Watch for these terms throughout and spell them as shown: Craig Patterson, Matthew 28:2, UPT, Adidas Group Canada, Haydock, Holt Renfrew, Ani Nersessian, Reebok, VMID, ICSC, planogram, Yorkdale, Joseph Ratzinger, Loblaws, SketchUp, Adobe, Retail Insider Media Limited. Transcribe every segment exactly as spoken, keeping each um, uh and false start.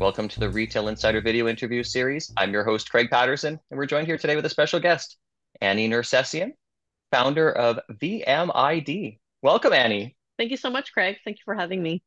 Welcome to the Retail Insider Video Interview Series. I'm your host, Craig Patterson, and we're joined here today with a special guest, Ani Nersessian, founder of V M I D. Welcome, Ani. Thank you so much, Craig. Thank you for having me.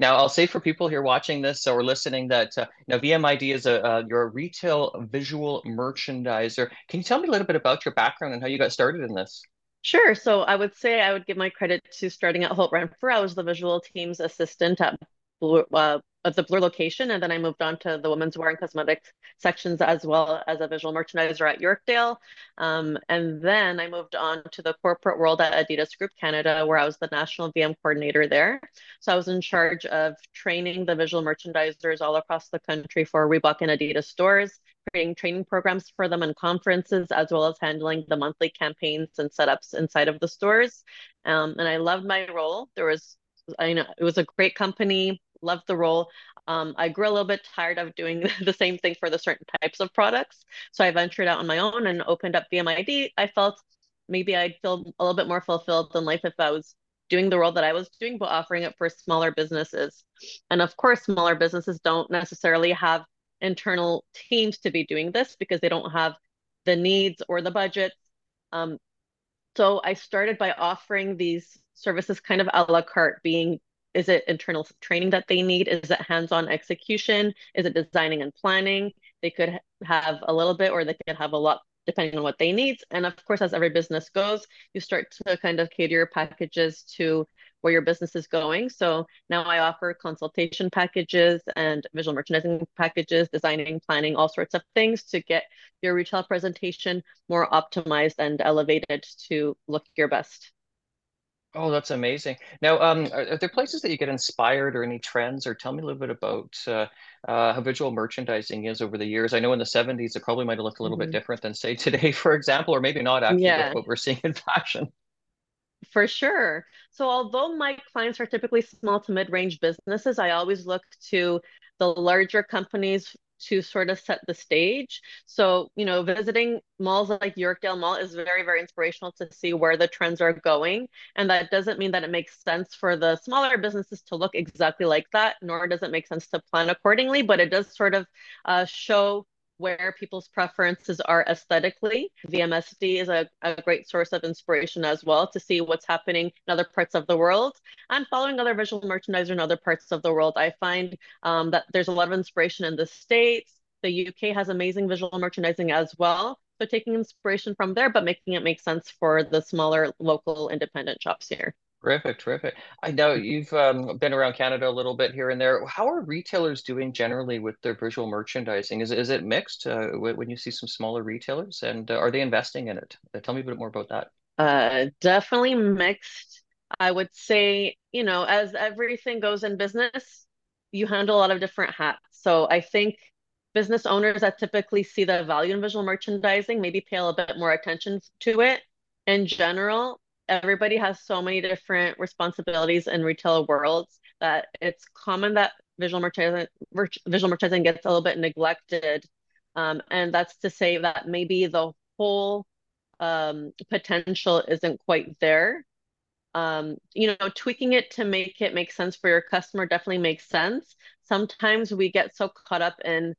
Now, I'll say for people here watching this or listening that uh, now V M I D is a uh, you're a retail visual merchandiser. Can you tell me a little bit about your background and how you got started in this? Sure. So I would say I would give my credit to starting at Holt Renfrew. I was the visual team's assistant at Blue, uh, at the Blur location, and then I moved on to the women's wear and cosmetics sections as well as a visual merchandiser at Yorkdale. Um, and then I moved on to the corporate world at Adidas Group Canada, where I was the national V M coordinator there. So I was in charge of training the visual merchandisers all across the country for Reebok and Adidas stores, creating training programs for them and conferences, as well as handling the monthly campaigns and setups inside of the stores. Um, and I loved my role. There was, I know, it was a great company. Loved the role. Um, I grew a little bit tired of doing the same thing for the certain types of products. So I ventured out on my own and opened up V M I D. I felt maybe I'd feel a little bit more fulfilled in life if I was doing the role that I was doing, but offering it for smaller businesses. And of course, smaller businesses don't necessarily have internal teams to be doing this because they don't have the needs or the budget. Um, so I started by offering these services kind of a la carte, being is it internal training that they need? Is it hands-on execution? Is it designing and planning? They could have a little bit or they could have a lot depending on what they need. And of course, as every business goes, you start to kind of cater your packages to where your business is going. So now I offer consultation packages and visual merchandising packages, designing, planning, all sorts of things to get your retail presentation more optimized and elevated to look your best. Oh, that's amazing. Now, um, are, are there places that you get inspired or any trends? Or tell me a little bit about uh, uh, how visual merchandising is over the years. I know in the seventies, it probably might have looked a little mm-hmm. bit different than, say, today, for example, or maybe not actually yeah. with what we're seeing in fashion. For sure. So although my clients are typically small to mid-range businesses, I always look to the larger companies to sort of set the stage. So, you know, visiting malls like Yorkdale Mall is very, very inspirational to see where the trends are going. And that doesn't mean that it makes sense for the smaller businesses to look exactly like that, nor does it make sense to plan accordingly, but it does sort of uh, show where people's preferences are aesthetically. V M S D is a, a great source of inspiration as well to see what's happening in other parts of the world. And following other visual merchandisers in other parts of the world, I find um, that there's a lot of inspiration in the States. The U K has amazing visual merchandising as well. So taking inspiration from there, but making it make sense for the smaller local independent shops here. Terrific, terrific. I know you've um, been around Canada a little bit here and there. How are retailers doing generally with their visual merchandising? Is, is it mixed uh, when you see some smaller retailers? And uh, are they investing in it? Uh, tell me a bit more about that. Uh, definitely mixed. I would say, you know, as everything goes in business, you handle a lot of different hats. So I think business owners that typically see the value in visual merchandising maybe pay a little bit more attention to it in general. Everybody has so many different responsibilities in retail worlds that it's common that visual merchandising, visual merchandising gets a little bit neglected. Um, and that's to say that maybe the whole um, potential isn't quite there. Um, you know, tweaking it to make it make sense for your customer definitely makes sense. Sometimes we get so caught up in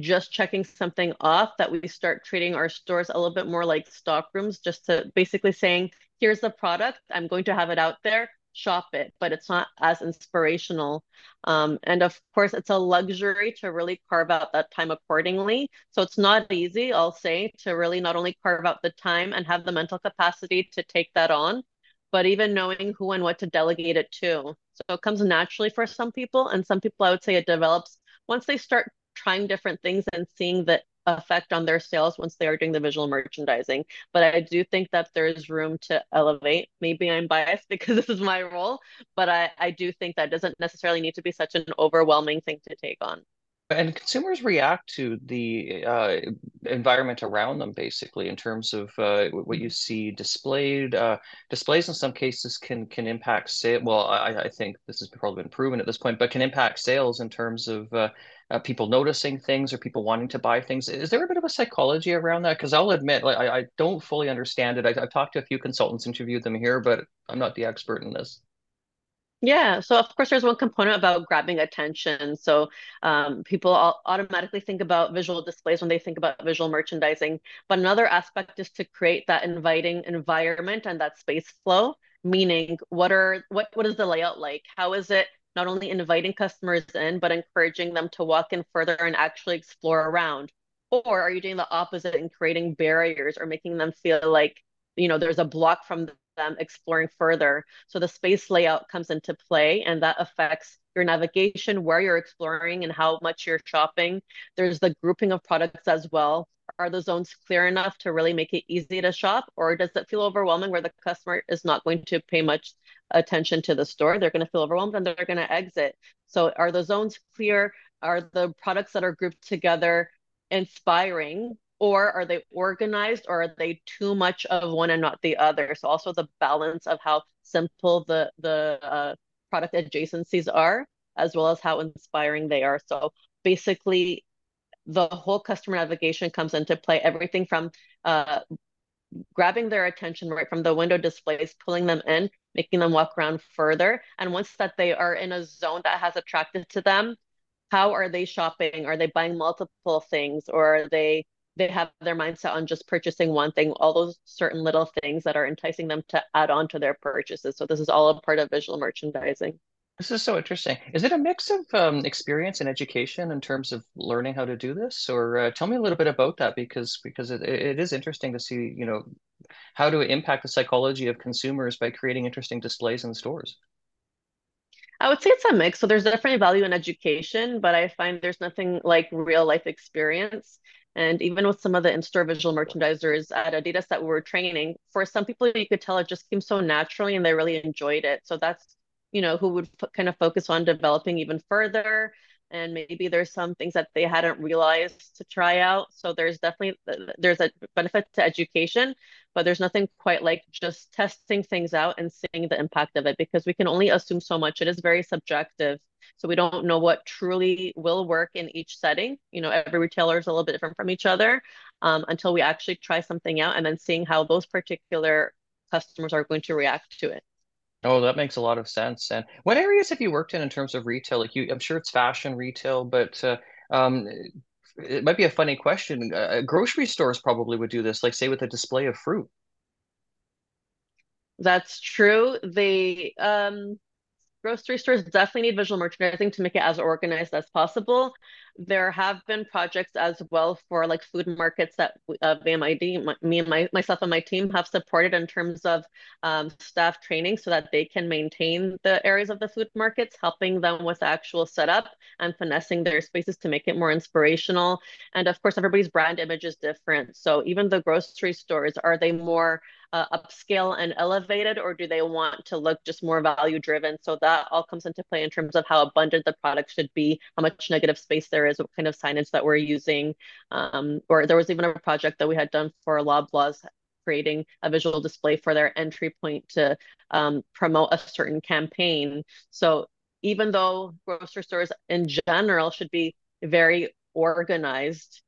just checking something off that we start treating our stores a little bit more like stock rooms, just to basically saying, here's the product, I'm going to have it out there, shop it, but it's not as inspirational. Um, and of course, it's a luxury to really carve out that time accordingly. So it's not easy, I'll say, to really not only carve out the time and have the mental capacity to take that on, but even knowing who and what to delegate it to. So it comes naturally for some people, and some people, I would say it develops once they start trying different things and seeing the effect on their sales once they are doing the visual merchandising. But I do think that there is room to elevate. Maybe I'm biased because this is my role, but I, I do think that doesn't necessarily need to be such an overwhelming thing to take on. And consumers react to the uh, environment around them, basically, in terms of uh, what you see displayed. Uh, displays, in some cases, can can impact sales. Well, I, I think this has probably been proven at this point, but can impact sales in terms of uh, uh, people noticing things or people wanting to buy things. Is there a bit of a psychology around that? Because I'll admit, like, I, I don't fully understand it. I, I've talked to a few consultants, interviewed them here, but I'm not the expert in this. Yeah, so of course there's one component about grabbing attention. So um, people all automatically think about visual displays when they think about visual merchandising. But another aspect is to create that inviting environment and that space flow, meaning what are what what is the layout like? How is it not only inviting customers in, but encouraging them to walk in further and actually explore around? Or are you doing the opposite and creating barriers or making them feel like, you know, there's a block from the them exploring further? So the space layout comes into play, and that affects your navigation, where you're exploring and how much you're shopping. There's the grouping of products as well. Are the zones clear enough to really make it easy to shop, or does it feel overwhelming where the customer is not going to pay much attention to the store? They're going to feel overwhelmed and they're going to exit. So are the zones clear? Are the products that are grouped together inspiring? Or are they organized, or are they too much of one and not the other? So also the balance of how simple the, the uh, product adjacencies are, as well as how inspiring they are. So basically the whole customer navigation comes into play, everything from uh, grabbing their attention right from the window displays, pulling them in, making them walk around further. And once that they are in a zone that has attracted to them, how are they shopping? Are they buying multiple things, or are they they have their mindset on just purchasing one thing? All those certain little things that are enticing them to add on to their purchases. So this is all a part of visual merchandising. This is so interesting. Is it a mix of um, experience and education in terms of learning how to do this? Or uh, tell me a little bit about that, because because it, it is interesting to see, you know, how to impact the psychology of consumers by creating interesting displays in stores. I would say it's a mix. So there's definitely value in education, but I find there's nothing like real life experience. And even with some of the in-store visual merchandisers at Adidas that we were training, for some people, you could tell it just came so naturally and they really enjoyed it. So that's, you know, who would kind of focus on developing even further. And maybe there's some things that they hadn't realized to try out. So there's definitely, there's a benefit to education, but there's nothing quite like just testing things out and seeing the impact of it, because we can only assume so much. It is very subjective. So we don't know what truly will work in each setting. You know, every retailer is a little bit different from each other um, until we actually try something out and then seeing how those particular customers are going to react to it. Oh, that makes a lot of sense. And what areas have you worked in in terms of retail? Like, you, I'm sure it's fashion retail, but uh, um, it might be a funny question. Uh, grocery stores probably would do this, like say with a display of fruit. That's true. They um, grocery stores definitely need visual merchandising to make it as organized as possible. There have been projects as well for like food markets that uh, V M I D, my, me and my, myself and my team have supported in terms of um, staff training so that they can maintain the areas of the food markets, helping them with the actual setup and finessing their spaces to make it more inspirational. And of course, everybody's brand image is different. So even the grocery stores, are they more uh, upscale and elevated, or do they want to look just more value driven? So that all comes into play in terms of how abundant the product should be, how much negative space there is, is what kind of signage that we're using. Um, or there was even a project that we had done for Loblaws, creating a visual display for their entry point to um, promote a certain campaign. So even though grocery stores in general should be very organized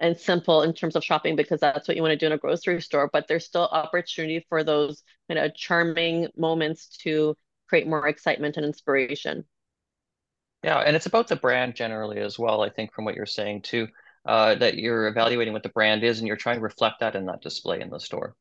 and simple in terms of shopping, because that's what you want to do in a grocery store, but there's still opportunity for those kind of charming moments to create more excitement and inspiration. Yeah, and it's about the brand generally as well, I think, from what you're saying too, uh, that you're evaluating what the brand is and you're trying to reflect that in that display in the store.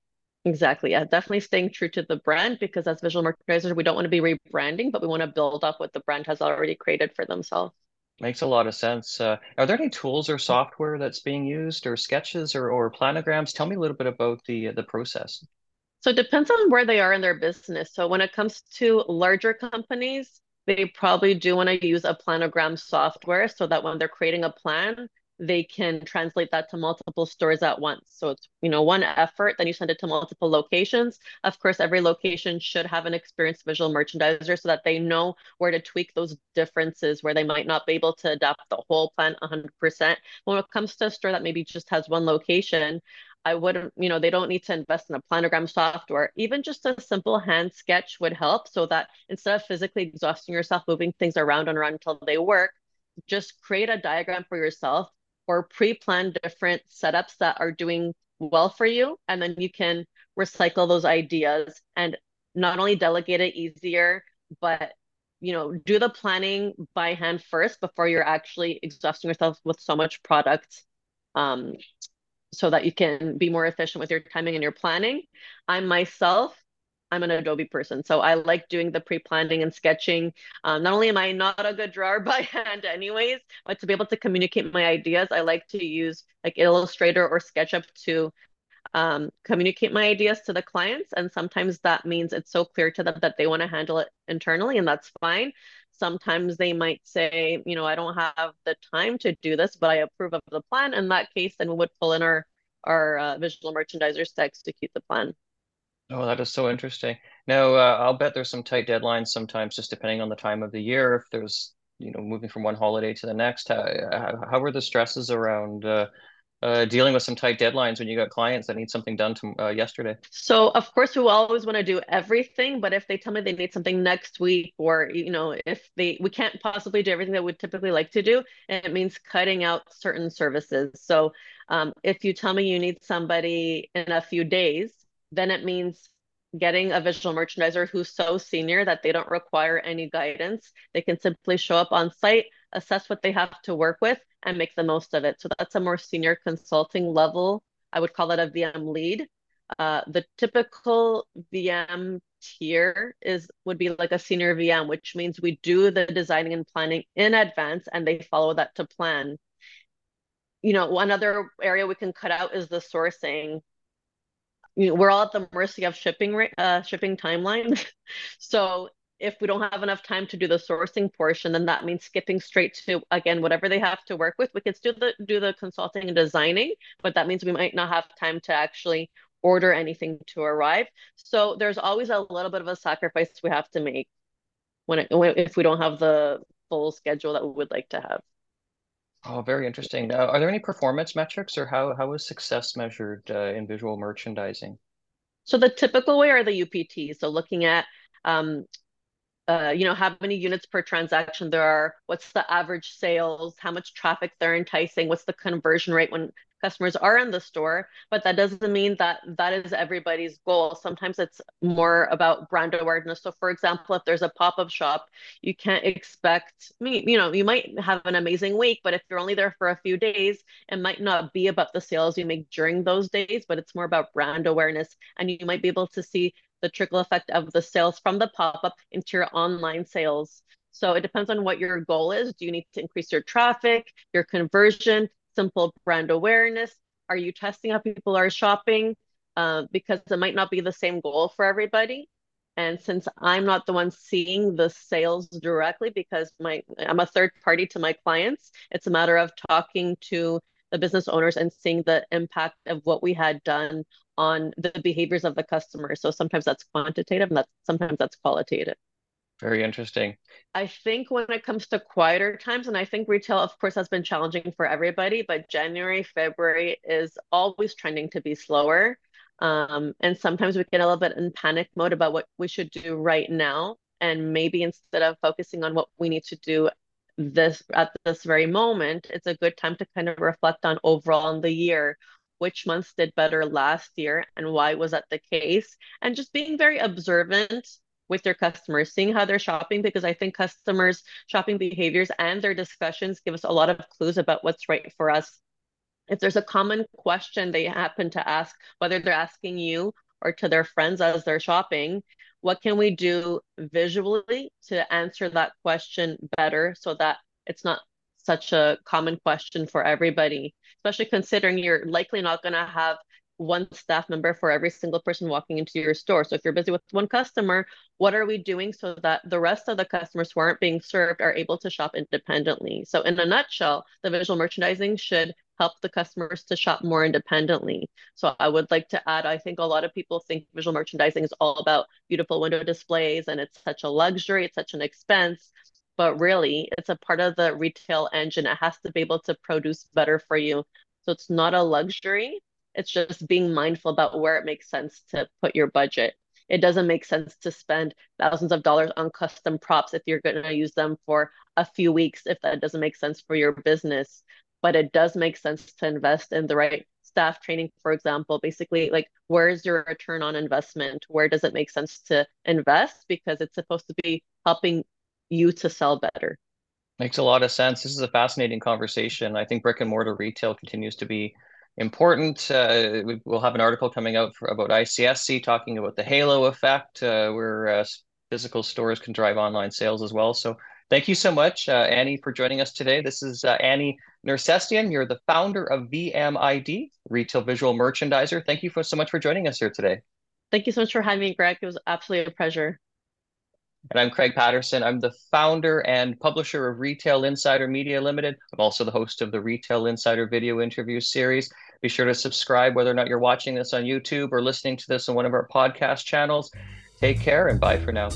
Exactly, yeah, definitely staying true to the brand, because as visual merchandisers, we don't want to be rebranding, but we want to build up what the brand has already created for themselves. Makes a lot of sense. Uh, are there any tools or software that's being used, or sketches, or, or planograms? Tell me a little bit about the the process. So it depends on where they are in their business. So when it comes to larger companies, they probably do want to use a planogram software so that when they're creating a plan, they can translate that to multiple stores at once. So it's, you know, one effort, then you send it to multiple locations. Of course, every location should have an experienced visual merchandiser so that they know where to tweak those differences, where they might not be able to adapt the whole plan one hundred percent. When it comes to a store that maybe just has one location, I wouldn't, you know, they don't need to invest in a planogram software. Even just a simple hand sketch would help, so that instead of physically exhausting yourself, moving things around and around until they work, just create a diagram for yourself or pre-plan different setups that are doing well for you. And then you can recycle those ideas and not only delegate it easier, but you know, do the planning by hand first before you're actually exhausting yourself with so much product, um, so that you can be more efficient with your timing and your planning. I myself, I'm an Adobe person, so I like doing the pre-planning and sketching. Um, not only am I not a good drawer by hand anyways, but to be able to communicate my ideas, I like to use like Illustrator or SketchUp to um, communicate my ideas to the clients. And sometimes that means it's so clear to them that they want to handle it internally, and that's fine. Sometimes they might say, you know, I don't have the time to do this, but I approve of the plan. In that case, then we would pull in our, our uh, visual merchandisers to execute the plan. Oh, that is so interesting. Now, uh, I'll bet there's some tight deadlines sometimes, just depending on the time of the year. If there's, you know, moving from one holiday to the next, how, how are the stresses around uh, uh, dealing with some tight deadlines when you got clients that need something done to, uh, yesterday? So, of course, we always want to do everything. But if they tell me they need something next week, or, you know, if they we can't possibly do everything that we typically like to do, and it means cutting out certain services. So um, if you tell me you need somebody in a few days, then it means getting a visual merchandiser who's so senior that they don't require any guidance. They can simply show up on site, assess what they have to work with, and make the most of it. So that's a more senior consulting level. I would call that a V M lead. Uh, the typical V M tier is would be like a senior V M, which means we do the designing and planning in advance, and they follow that to plan. You know, one other area we can cut out is the sourcing. You know, we're all at the mercy of shipping uh, shipping timelines. So if we don't have enough time to do the sourcing portion, then that means skipping straight to, again, whatever they have to work with. We can still do the, do the consulting and designing, but that means we might not have time to actually order anything to arrive. So there's always a little bit of a sacrifice we have to make when, it, when if we don't have the full schedule that we would like to have. Oh, very interesting. Uh, are there any performance metrics, or how, how is success measured uh, in visual merchandising? So the typical way are the U P Ts. So looking at, um, uh, you know, how many units per transaction there are, what's the average sales, how much traffic they're enticing, what's the conversion rate when customers are in the store. But that doesn't mean that that is everybody's goal. Sometimes it's more about brand awareness. So for example, if there's a pop-up shop, you can't expect, you know, you might have an amazing week, but if you're only there for a few days, it might not be about the sales you make during those days, but it's more about brand awareness. And you might be able to see the trickle effect of the sales from the pop-up into your online sales. So it depends on what your goal is. Do you need to increase your traffic, your conversion, simple brand awareness? Are you testing how people are shopping? Uh, because it might not be the same goal for everybody. And since I'm not the one seeing the sales directly, because my I'm a third party to my clients, it's a matter of talking to the business owners and seeing the impact of what we had done on the behaviors of the customer. So sometimes that's quantitative, and that's, sometimes that's qualitative. Very interesting. I think when it comes to quieter times, and I think retail, of course, has been challenging for everybody, but January, February is always trending to be slower. Um, and sometimes we get a little bit in panic mode about what we should do right now. And maybe instead of focusing on what we need to do this at this very moment, it's a good time to kind of reflect on overall on the year. Which months did better last year, and why was that the case? And just being very observant with your customers, seeing how they're shopping, because I think customers' shopping behaviors and their discussions give us a lot of clues about what's right for us. If there's a common question they happen to ask, whether they're asking you or to their friends as they're shopping, what can we do visually to answer that question better so that it's not such a common question for everybody, especially considering you're likely not going to have one staff member for every single person walking into your store. So if you're busy with one customer, what are we doing so that the rest of the customers who aren't being served are able to shop independently? So in a nutshell, the visual merchandising should help the customers to shop more independently. So I would like to add, I think a lot of people think visual merchandising is all about beautiful window displays, and it's such a luxury, it's such an expense. But really, it's a part of the retail engine. It has to be able to produce better for you. So it's not a luxury. It's just being mindful about where it makes sense to put your budget. It doesn't make sense to spend thousands of dollars on custom props if you're going to use them for a few weeks, if that doesn't make sense for your business. But it does make sense to invest in the right staff training, for example. Basically, like, where is your return on investment? Where does it make sense to invest? Because it's supposed to be helping you to sell better. Makes a lot of sense. This is a fascinating conversation. I think brick and mortar retail continues to be important. Uh, we, we'll have an article coming out for, about I C S C talking about the halo effect, uh, where uh, physical stores can drive online sales as well. So thank you so much, uh, Ani, for joining us today. This is uh, Ani Nersessian. You're the founder of V M I D, Retail Visual Merchandiser. Thank you for, so much for joining us here today. Thank you so much for having me, Greg. It was absolutely a pleasure. And I'm Craig Patterson. I'm the founder and publisher of Retail Insider Media Limited. I'm also the host of the Retail Insider video interview series. Be sure to subscribe, whether or not you're watching this on YouTube or listening to this on one of our podcast channels. Take care and bye for now.